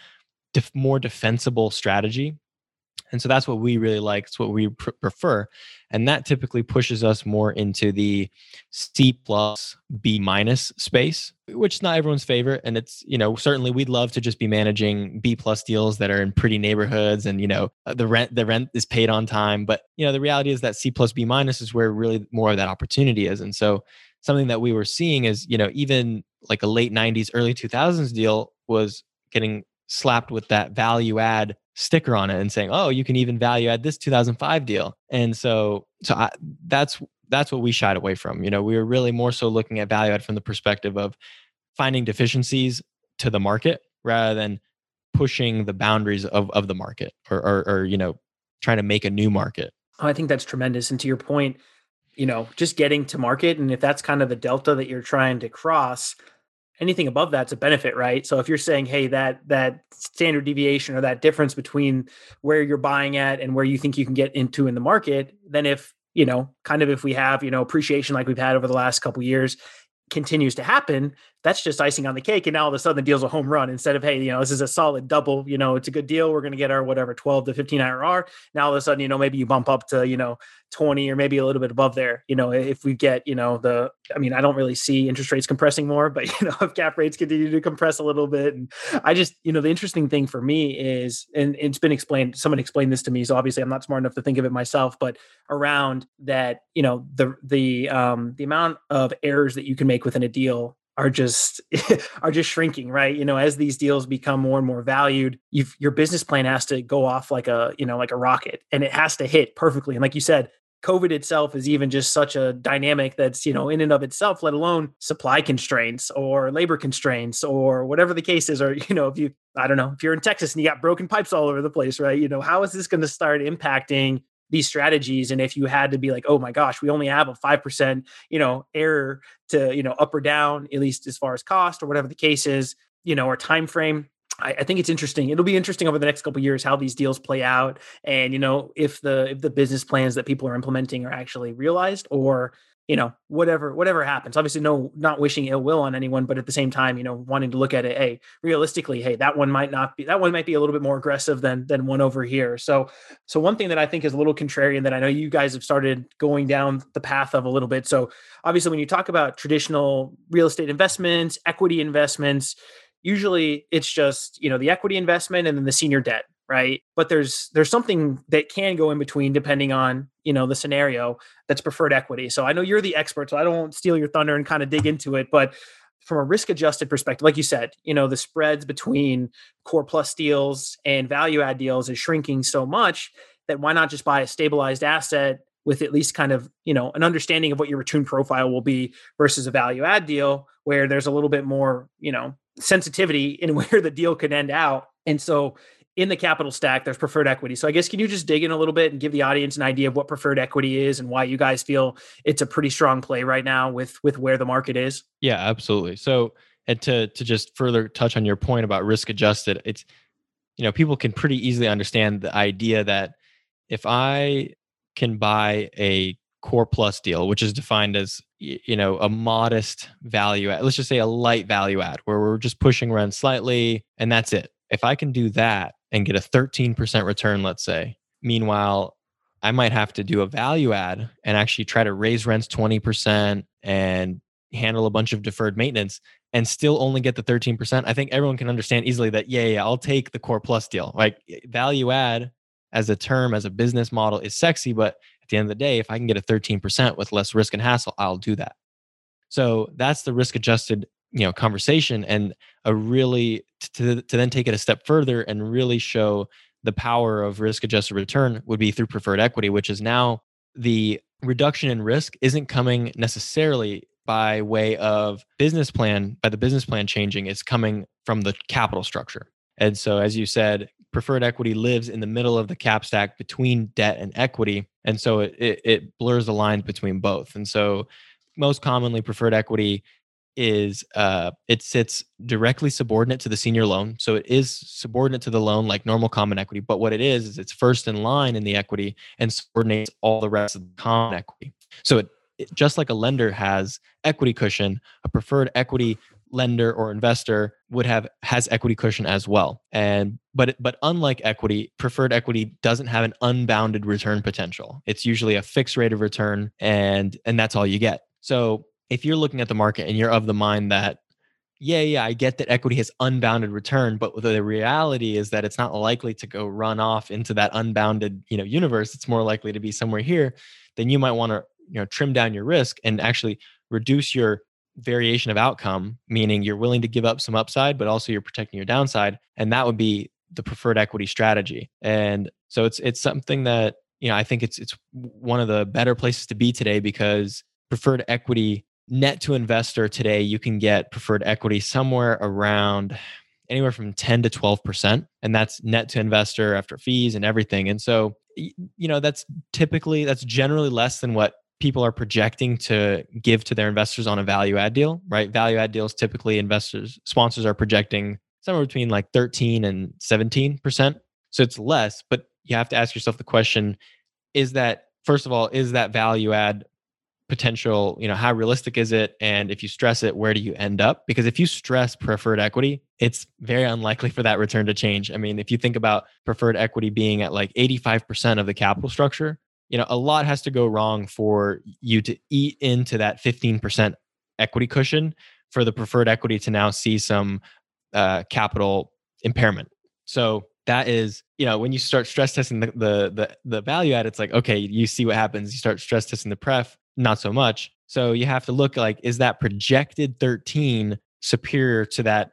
def- more defensible strategy. And so that's what we really like. It's what we pr- prefer. And that typically pushes us more into the C plus B minus space, which is not everyone's favorite. And it's, you know, certainly we'd love to just be managing B plus deals that are in pretty neighborhoods, and, you know, the rent, the rent is paid on time. But, you know, the reality is that C plus B minus is where really more of that opportunity is. And so something that we were seeing is, you know, even like a late nineties, early two thousands deal was getting slapped with that value add sticker on it and saying, oh, you can even value add this two thousand five deal. And so, so I, that's, that's what we shied away from. You know, we were really more so looking at value add from the perspective of finding deficiencies to the market, rather than pushing the boundaries of, of the market, or, or, or, you know, trying to make a new market. Oh, I think that's tremendous. And to your point, you know, just getting to market. And if that's kind of the delta that you're trying to cross, anything above that's a benefit, right? So if you're saying, hey, that that standard deviation or that difference between where you're buying at and where you think you can get into in the market, then if, you know, kind of if we have, you know, appreciation like we've had over the last couple of years continues to happen, that's just icing on the cake. And now all of a sudden the deal's a home run, instead of, hey, you know, this is a solid double, you know, it's a good deal. We're going to get our whatever twelve to fifteen I R R. Now all of a sudden, you know, maybe you bump up to, you know, twenty or maybe a little bit above there. You know, if we get, you know, the, I mean, I don't really see interest rates compressing more, but, you know, if cap rates continue to compress a little bit. And I just, you know, the interesting thing for me is, and it's been explained, someone explained this to me, so obviously I'm not smart enough to think of it myself, but around that, you know, the, the, um, the amount of errors that you can make within a deal are just, are just shrinking, right? You know, as these deals become more and more valued, you've, your business plan has to go off like a, you know, like a rocket, and it has to hit perfectly. And like you said, COVID itself is even just such a dynamic that's, you know, in and of itself, let alone supply constraints or labor constraints or whatever the case is. Or, you know, if you, I don't know, if you're in Texas and you got broken pipes all over the place, right? You know, how is this going to start impacting these strategies? And if you had to be like, oh my gosh, we only have a five percent, you know, error to, you know, up or down, at least as far as cost or whatever the case is, you know, or time frame. I, I think it's interesting. It'll be interesting over the next couple of years how these deals play out, and, you know, if the if the business plans that people are implementing are actually realized, or, you know, whatever whatever happens. Obviously, no, not wishing ill will on anyone, but at the same time, you know, wanting to look at it, hey, realistically, hey, that one might not be, that one might be a little bit more aggressive than than one over here. So, so one thing that I think is a little contrarian that I know you guys have started going down the path of a little bit. So, obviously, when you talk about traditional real estate investments, equity investments, usually it's just, you know, the equity investment and then the senior debt, right? But there's there's something that can go in between depending on, you know, the scenario, that's preferred equity. So I know you're the expert, so I don't steal your thunder and kind of dig into it. But from a risk-adjusted perspective, like you said, you know, the spreads between core plus deals and value add deals is shrinking so much that why not just buy a stabilized asset with at least kind of, you know, an understanding of what your return profile will be versus a value add deal where there's a little bit more, you know, sensitivity in where the deal could end out. And so in the capital stack, there's preferred equity. So I guess, can you just dig in a little bit and give the audience an idea of what preferred equity is and why you guys feel it's a pretty strong play right now with, with where the market is? Yeah, absolutely. So, and to, to just further touch on your point about risk adjusted, it's, you know, people can pretty easily understand the idea that if I can buy a core plus deal, which is defined as, you know, a modest value add, let's just say a light value add where we're just pushing rents slightly and that's it. If I can do that and get a thirteen percent return, let's say, meanwhile, I might have to do a value add and actually try to raise rents twenty percent and handle a bunch of deferred maintenance and still only get the thirteen percent. I think everyone can understand easily that, yeah, yeah, I'll take the core plus deal. Like value add as a term, as a business model is sexy, but at the end of the day, if I can get a thirteen percent with less risk and hassle, I'll do that. So that's the risk adjusted, you know, conversation, and a really to, to then take it a step further and really show the power of risk adjusted return would be through preferred equity, which is now the reduction in risk isn't coming necessarily by way of business plan, by the business plan changing, it's coming from the capital structure. And so, as you said, preferred equity lives in the middle of the cap stack between debt and equity. And so it, it, it blurs the lines between both. And so most commonly preferred equity is, uh, it sits directly subordinate to the senior loan. So it is subordinate to the loan like normal common equity. But what it is, is it's first in line in the equity and subordinates all the rest of the common equity. So it It, just like a lender has equity cushion, a preferred equity lender or investor would have has equity cushion as well. And but but unlike equity, preferred equity doesn't have an unbounded return potential. It's usually a fixed rate of return, and and that's all you get. So if you're looking at the market and you're of the mind that, yeah, yeah, I get that equity has unbounded return, but the reality is that it's not likely to go run off into that unbounded, you know, universe. It's more likely to be somewhere here. Then you might want to, you know, trim down your risk and actually reduce your variation of outcome, meaning you're willing to give up some upside, but also you're protecting your downside. And that would be the preferred equity strategy. And so it's it's something that, you know, I think it's it's one of the better places to be today, because preferred equity net to investor today, you can get preferred equity somewhere around anywhere from ten to twelve percent. And that's net to investor after fees and everything. And so, you know, that's typically, that's generally less than what people are projecting to give to their investors on a value add deal, right? Value add deals, typically investors, sponsors are projecting somewhere between like thirteen and seventeen percent. So it's less, but you have to ask yourself the question, is that, first of all, is that value add potential, you know, how realistic is it? And if you stress it, where do you end up? Because if you stress preferred equity, it's very unlikely for that return to change. I mean, if you think about preferred equity being at like eighty-five percent of the capital structure, you know, a lot has to go wrong for you to eat into that fifteen percent equity cushion for the preferred equity to now see some uh, capital impairment. So that is, you know, when you start stress testing the, the the the value add, it's like, okay, you see what happens. You start stress testing the pref, not so much. So you have to look like, is that projected thirteen superior to that,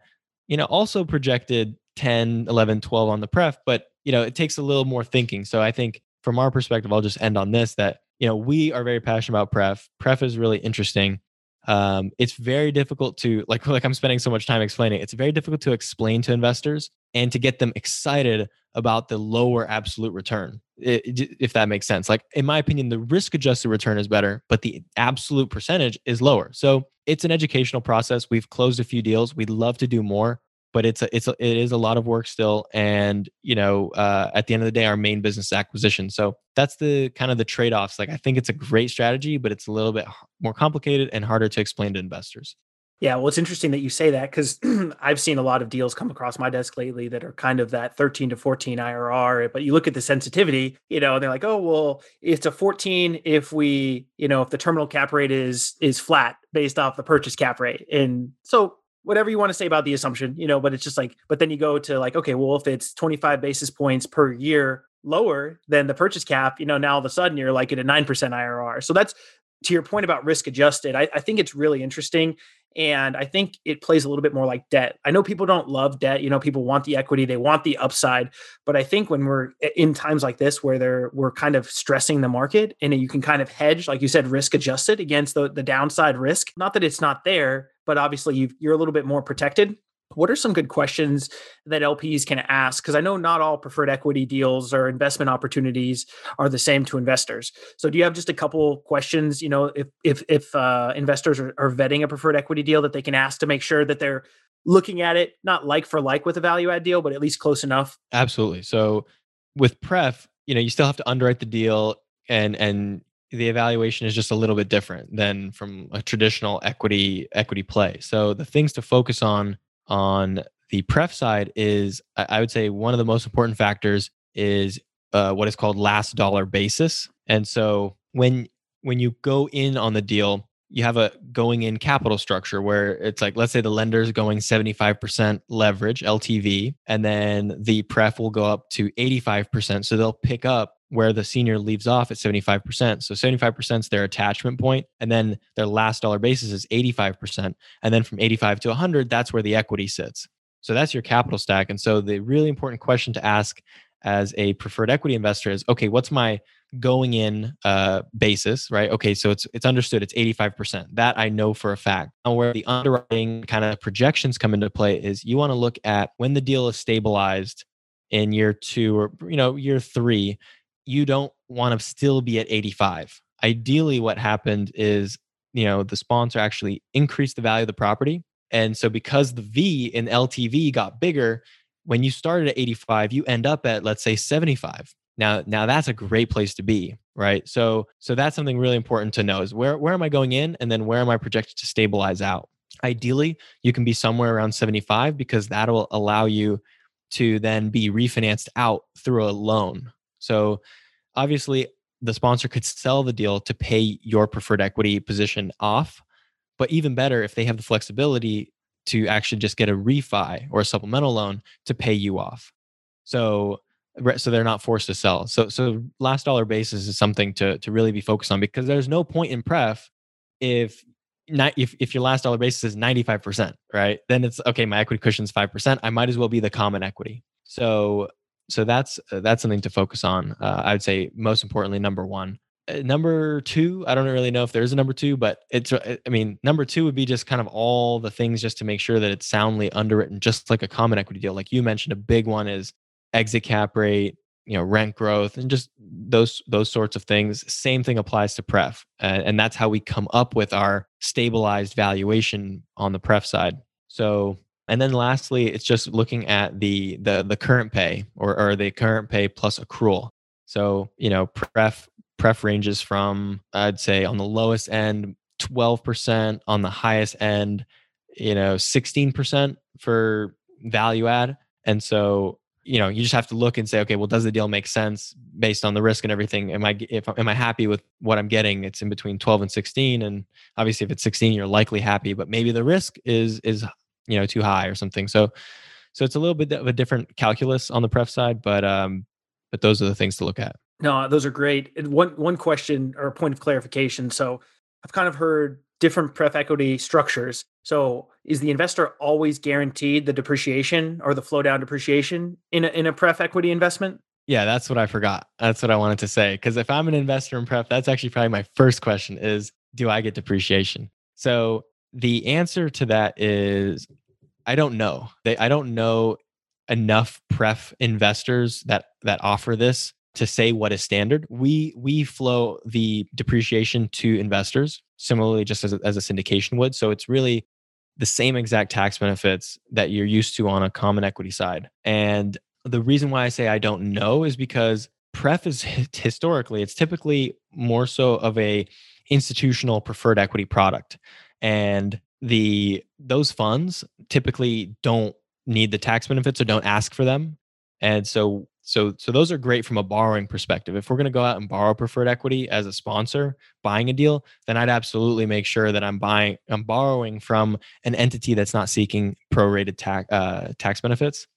you know, also projected ten, eleven, twelve on the pref, but, you know, it takes a little more thinking. So I think, from our perspective, I'll just end on this, that, you know, we are very passionate about pref. Pref is really interesting. Um, it's very difficult to, like, like I'm spending so much time explaining, it's very difficult to explain to investors and to get them excited about the lower absolute return, if that makes sense. Like, in my opinion, the risk-adjusted return is better, but the absolute percentage is lower. So it's an educational process. We've closed a few deals. We'd love to do more, but it's a, it's a, it is a lot of work still. And, you know, uh, at the end of the day, our main business is acquisition. So that's the kind of the trade-offs. Like, I think it's a great strategy, but it's a little bit more complicated and harder to explain to investors. Yeah. Well, it's interesting that you say that, because I've seen a lot of deals come across my desk lately that are kind of that thirteen to fourteen I R R, but you look at the sensitivity, you know, and they're like, oh, well, it's a fourteen if we, you know, if the terminal cap rate is, is flat based off the purchase cap rate. And so, whatever you want to say about the assumption, you know, but it's just like, but then you go to like, okay, well, if it's twenty-five basis points per year lower than the purchase cap, you know, now all of a sudden you're like at a nine percent I R R. So that's to your point about risk adjusted, I, I think it's really interesting. And I think it plays a little bit more like debt. I know people don't love debt. You know, people want the equity, they want the upside. But I think when we're in times like this, where they're, we're kind of stressing the market and you can kind of hedge, like you said, risk adjusted against the, the downside risk. Not that it's not there, but obviously you've, you're a little bit more protected. What are some good questions that L Ps can ask? Because I know not all preferred equity deals or investment opportunities are the same to investors. So do you have just a couple questions, you know, if if, if uh, investors are, are vetting a preferred equity deal that they can ask to make sure that they're looking at it, not like for like with a value add deal, but at least close enough? Absolutely. So with pref, you know, you still have to underwrite the deal, and and the evaluation is just a little bit different than from a traditional equity equity play. So the things to focus on on the pref side is, I would say, one of the most important factors is uh, what is called last dollar basis. And so when when you go in on the deal, you have a going in capital structure where it's like, let's say the lender is going seventy-five percent leverage, L T V, and then the pref will go up to eighty-five percent. So they'll pick up where the senior leaves off at seventy-five percent. So seventy-five percent is their attachment point, and then their last dollar basis is eighty-five percent. And then from eighty-five to one hundred, that's where the equity sits. So that's your capital stack. And so the really important question to ask as a preferred equity investor is, okay, what's my going in uh, basis, right? Okay, so it's it's understood, it's eighty-five percent. That I know for a fact. And where the underwriting kind of projections come into play is you want to look at when the deal is stabilized in year two or you know year three, you don't want to still be at eighty-five. Ideally, what happened is you know the sponsor actually increased the value of the property. And so because the V in L T V got bigger, when you started at eighty-five, you end up at, let's say, seventy-five. Now, now that's a great place to be, right? So, so that's something really important to know is where, where am I going in? And then where am I projected to stabilize out? Ideally, you can be somewhere around seventy-five, because that'll allow you to then be refinanced out through a loan. So obviously the sponsor could sell the deal to pay your preferred equity position off, but even better if they have the flexibility to actually just get a refi or a supplemental loan to pay you off. So So they're not forced to sell. So so last dollar basis is something to to really be focused on, because there's no point in pref if not if if your last dollar basis is ninety-five percent, right? Then it's okay, my equity cushion's five percent. I might as well be the common equity. So so that's that's something to focus on. Uh, I would say most importantly, number one. Uh, number two, I don't really know if there is a number two, but it's, I mean, number two would be just kind of all the things just to make sure that it's soundly underwritten, just like a common equity deal. Like you mentioned, a big one is exit cap rate, you know, rent growth, and just those those sorts of things. Same thing applies to pref, uh, and that's how we come up with our stabilized valuation on the pref side. So, and then lastly, it's just looking at the the the current pay or or the current pay plus accrual. So, you know, pref pref ranges from, I'd say, on the lowest end twelve percent, on the highest end, you know, sixteen percent for value add, and so. You know, you just have to look and say, okay, well, does the deal make sense based on the risk and everything? Am I if am I happy with what I'm getting? It's in between twelve and sixteen, and obviously, if it's sixteen, you're likely happy, but maybe the risk is is you know too high or something. So, so it's a little bit of a different calculus on the pref side, but um, but those are the things to look at. No, those are great. One one question or a point of clarification. So, I've kind of heard different pref equity structures. So is the investor always guaranteed the depreciation or the flow down depreciation in a, in a pref equity investment? Yeah, that's what I forgot. That's what I wanted to say. Because if I'm an investor in pref, that's actually probably my first question is, do I get depreciation? So the answer to that is, I don't know. They, I don't know enough pref investors that that offer this to say what is standard. We we flow the depreciation to investors, similarly just as a, as a syndication would. So it's really the same exact tax benefits that you're used to on a common equity side. And the reason why I say I don't know is because pref is historically, it's typically more so of a institutional preferred equity product. And the those funds typically don't need the tax benefits or don't ask for them. And so So, so those are great from a borrowing perspective. If we're going to go out and borrow preferred equity as a sponsor buying a deal, then I'd absolutely make sure that I'm buying, I'm borrowing from an entity that's not seeking prorated tax uh, tax benefits.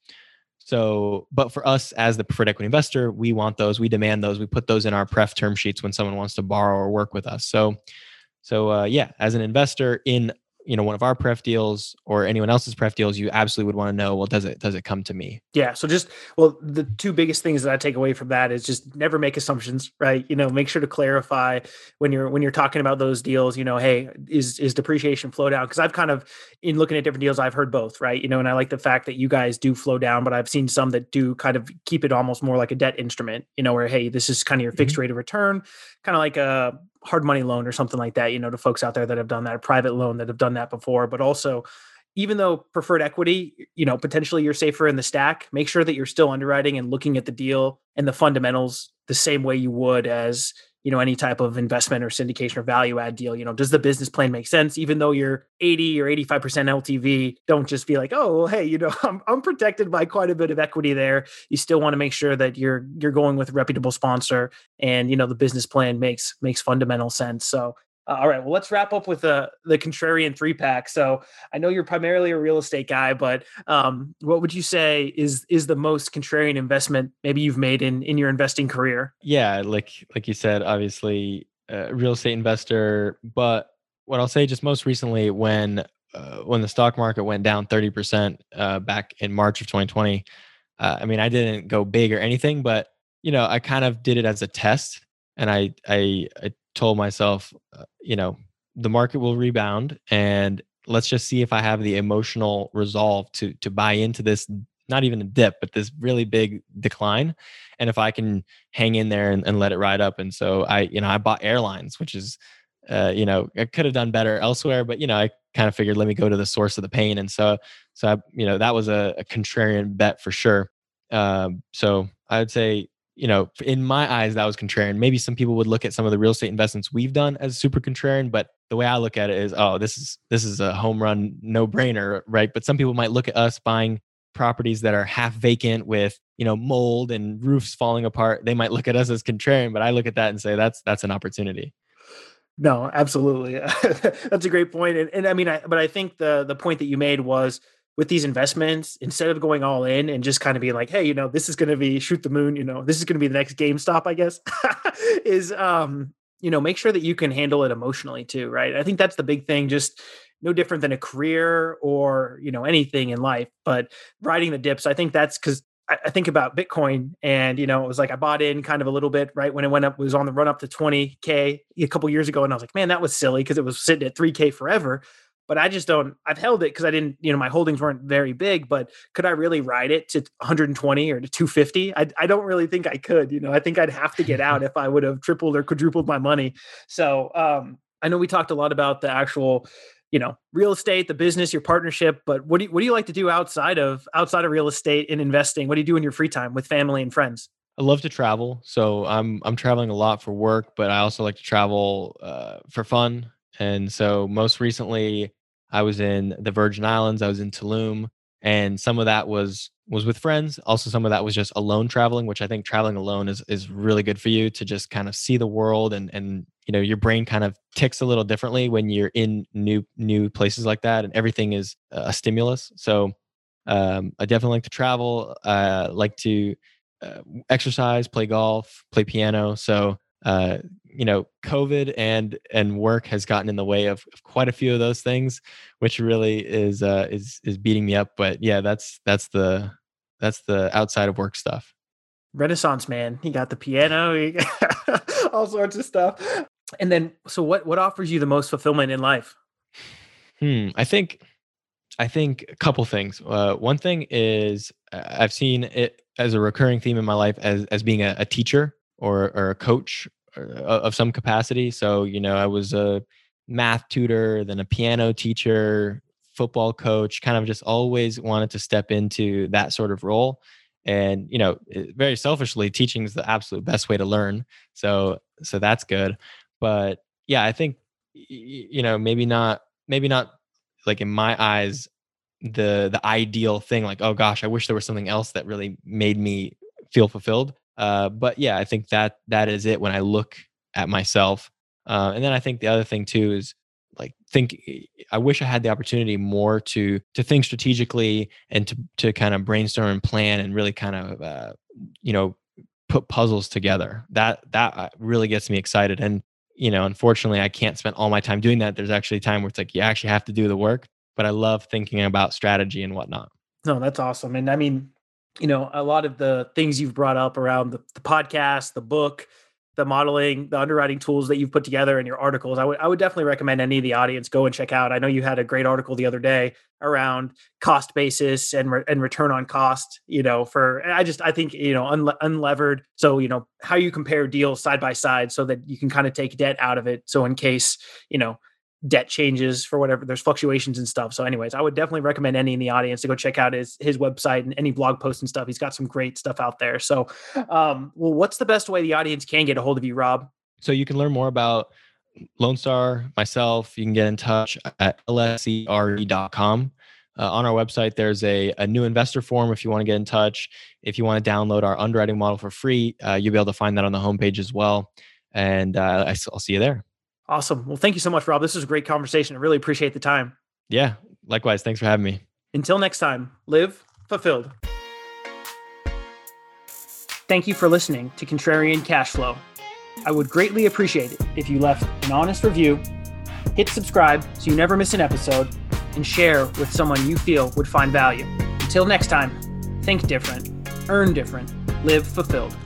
So, but for us as the preferred equity investor, we want those, we demand those, we put those in our pref term sheets when someone wants to borrow or work with us. So, So uh, yeah, as an investor in you know one of our pref deals or anyone else's pref deals, you absolutely would want to know, well, does it does it come to me? Yeah. So just well, the two biggest things that I take away from that is just never make assumptions, right? You know, make sure to clarify when you're when you're talking about those deals, you know, hey, is is depreciation flow down? Because I've kind of in looking at different deals, I've heard both, right? You know, and I like the fact that you guys do flow down, but I've seen some that do kind of keep it almost more like a debt instrument, you know, where hey, this is kind of your fixed mm-hmm. rate of return, kind of like a hard money loan or something like that, you know, to folks out there that have done that, a private loan that have done that before. But also, even though preferred equity, you know, potentially you're safer in the stack, make sure that you're still underwriting and looking at the deal and the fundamentals the same way you would as, you know, any type of investment or syndication or value add deal. You know, does the business plan make sense? Even though you're eighty or eighty-five percent L T V, don't just be like, oh, well, hey, you know, I'm, I'm protected by quite a bit of equity there. You still want to make sure that you're, you're going with a reputable sponsor and, you know, the business plan makes, makes fundamental sense. So Uh, all right. Well, let's wrap up with uh, the contrarian three pack. So I know you're primarily a real estate guy, but um, what would you say is is the most contrarian investment maybe you've made in in your investing career? Yeah, like like you said, obviously a uh, real estate investor. But what I'll say just most recently, when uh, when the stock market went down thirty percent uh, back in March of twenty twenty, uh, I mean, I didn't go big or anything, but you know, I kind of did it as a test, and I I. I told myself, uh, you know, the market will rebound and let's just see if I have the emotional resolve to to buy into this, not even a dip, but this really big decline. And if I can hang in there and, and let it ride up. And so I, you know, I bought airlines, which is, uh, you know, I could have done better elsewhere, but, you know, I kind of figured, let me go to the source of the pain. And so, so I, you know, that was a, a contrarian bet for sure. Um, so I would say, you know, in my eyes, that was contrarian. Maybe some people would look at some of the real estate investments we've done as super contrarian, but the way I look at it is, oh, this is this is a home run, no brainer, right? But some people might look at us buying properties that are half vacant with, you know, mold and roofs falling apart. They might look at us as contrarian, but I look at that and say that's that's an opportunity. No, absolutely, that's a great point. And, and I mean, I, but I think the the point that you made was, with these investments, instead of going all in and just kind of being like, hey, you know, this is going to be shoot the moon, you know, this is going to be the next GameStop, I guess, is, um, you know, make sure that you can handle it emotionally too, right? I think that's the big thing, just no different than a career or, you know, anything in life, but riding the dips. I think that's because I, I think about Bitcoin and, you know, it was like I bought in kind of a little bit, right? When it went up, it was on the run up to twenty K a couple years ago. And I was like, man, that was silly because it was sitting at three K forever. But I just don't, I've held it because I didn't, you know, my holdings weren't very big, but could I really ride it to one hundred twenty or to two fifty? I, I don't really think I could, you know, I think I'd have to get out if I would have tripled or quadrupled my money. So um, I know we talked a lot about the actual, you know, real estate, the business, your partnership, but what do you, what do you like to do outside of, outside of real estate and investing? What do you do in your free time with family and friends? I love to travel. So I'm, I'm traveling a lot for work, but I also like to travel uh, for fun. And so most recently I was in the Virgin Islands, I was in Tulum, and some of that was, was with friends. Also, some of that was just alone traveling, which I think traveling alone is, is really good for you to just kind of see the world and, and, you know, your brain kind of ticks a little differently when you're in new, new places like that and everything is a stimulus. So, um, I definitely like to travel, uh, like to uh, exercise, play golf, play piano. So, uh, you know, COVID and and work has gotten in the way of, of quite a few of those things, which really is uh, is is beating me up. But yeah, that's that's the that's the outside of work stuff. Renaissance man, he got the piano, he got all sorts of stuff. And then, so what what offers you the most fulfillment in life? Hmm, I think I think a couple things. Uh, one thing is I've seen it as a recurring theme in my life as as being a, a teacher or or a coach of some capacity. So, you know, I was a math tutor, then a piano teacher, football coach, kind of just always wanted to step into that sort of role. And, you know, very selfishly, teaching is the absolute best way to learn. So, so that's good. But yeah, I think, you know, maybe not, maybe not like in my eyes, the, the ideal thing, like, oh gosh, I wish there was something else that really made me feel fulfilled. Uh, but yeah, I think that that is it when I look at myself. Uh, and then I think the other thing too is like think. I wish I had the opportunity more to to think strategically and to to kind of brainstorm and plan and really kind of uh, you know put puzzles together. That that really gets me excited. And you know, unfortunately, I can't spend all my time doing that. There's actually time where it's like, you actually have to do the work, but I love thinking about strategy and whatnot. No, that's awesome. And I mean, you know, a lot of the things you've brought up around the, the podcast, the book, the modeling, the underwriting tools that you've put together and your articles, I would I would definitely recommend any of the audience go and check out. I know you had a great article the other day around cost basis and re- and return on cost, you know, for, I just, I think, you know, unle- unlevered. So, you know, how you compare deals side by side so that you can kind of take debt out of it. So in case, you know, debt changes for whatever, there's fluctuations and stuff. So anyways, I would definitely recommend any in the audience to go check out his, his website and any blog posts and stuff. He's got some great stuff out there. So, um, well, what's the best way the audience can get a hold of you, Rob? So you can learn more about Lone Star, myself. You can get in touch at L S C R E dot com. Uh, on our website, there's a, a new investor form if you want to get in touch. If you want to download our underwriting model for free, uh, you'll be able to find that on the homepage as well. And uh, I'll see you there. Awesome. Well, thank you so much, Rob. This was a great conversation. I really appreciate the time. Yeah, likewise. Thanks for having me. Until next time, live fulfilled. Thank you for listening to Contrarian Cashflow. I would greatly appreciate it if you left an honest review, hit subscribe so you never miss an episode, and share with someone you feel would find value. Until next time, think different, earn different, live fulfilled.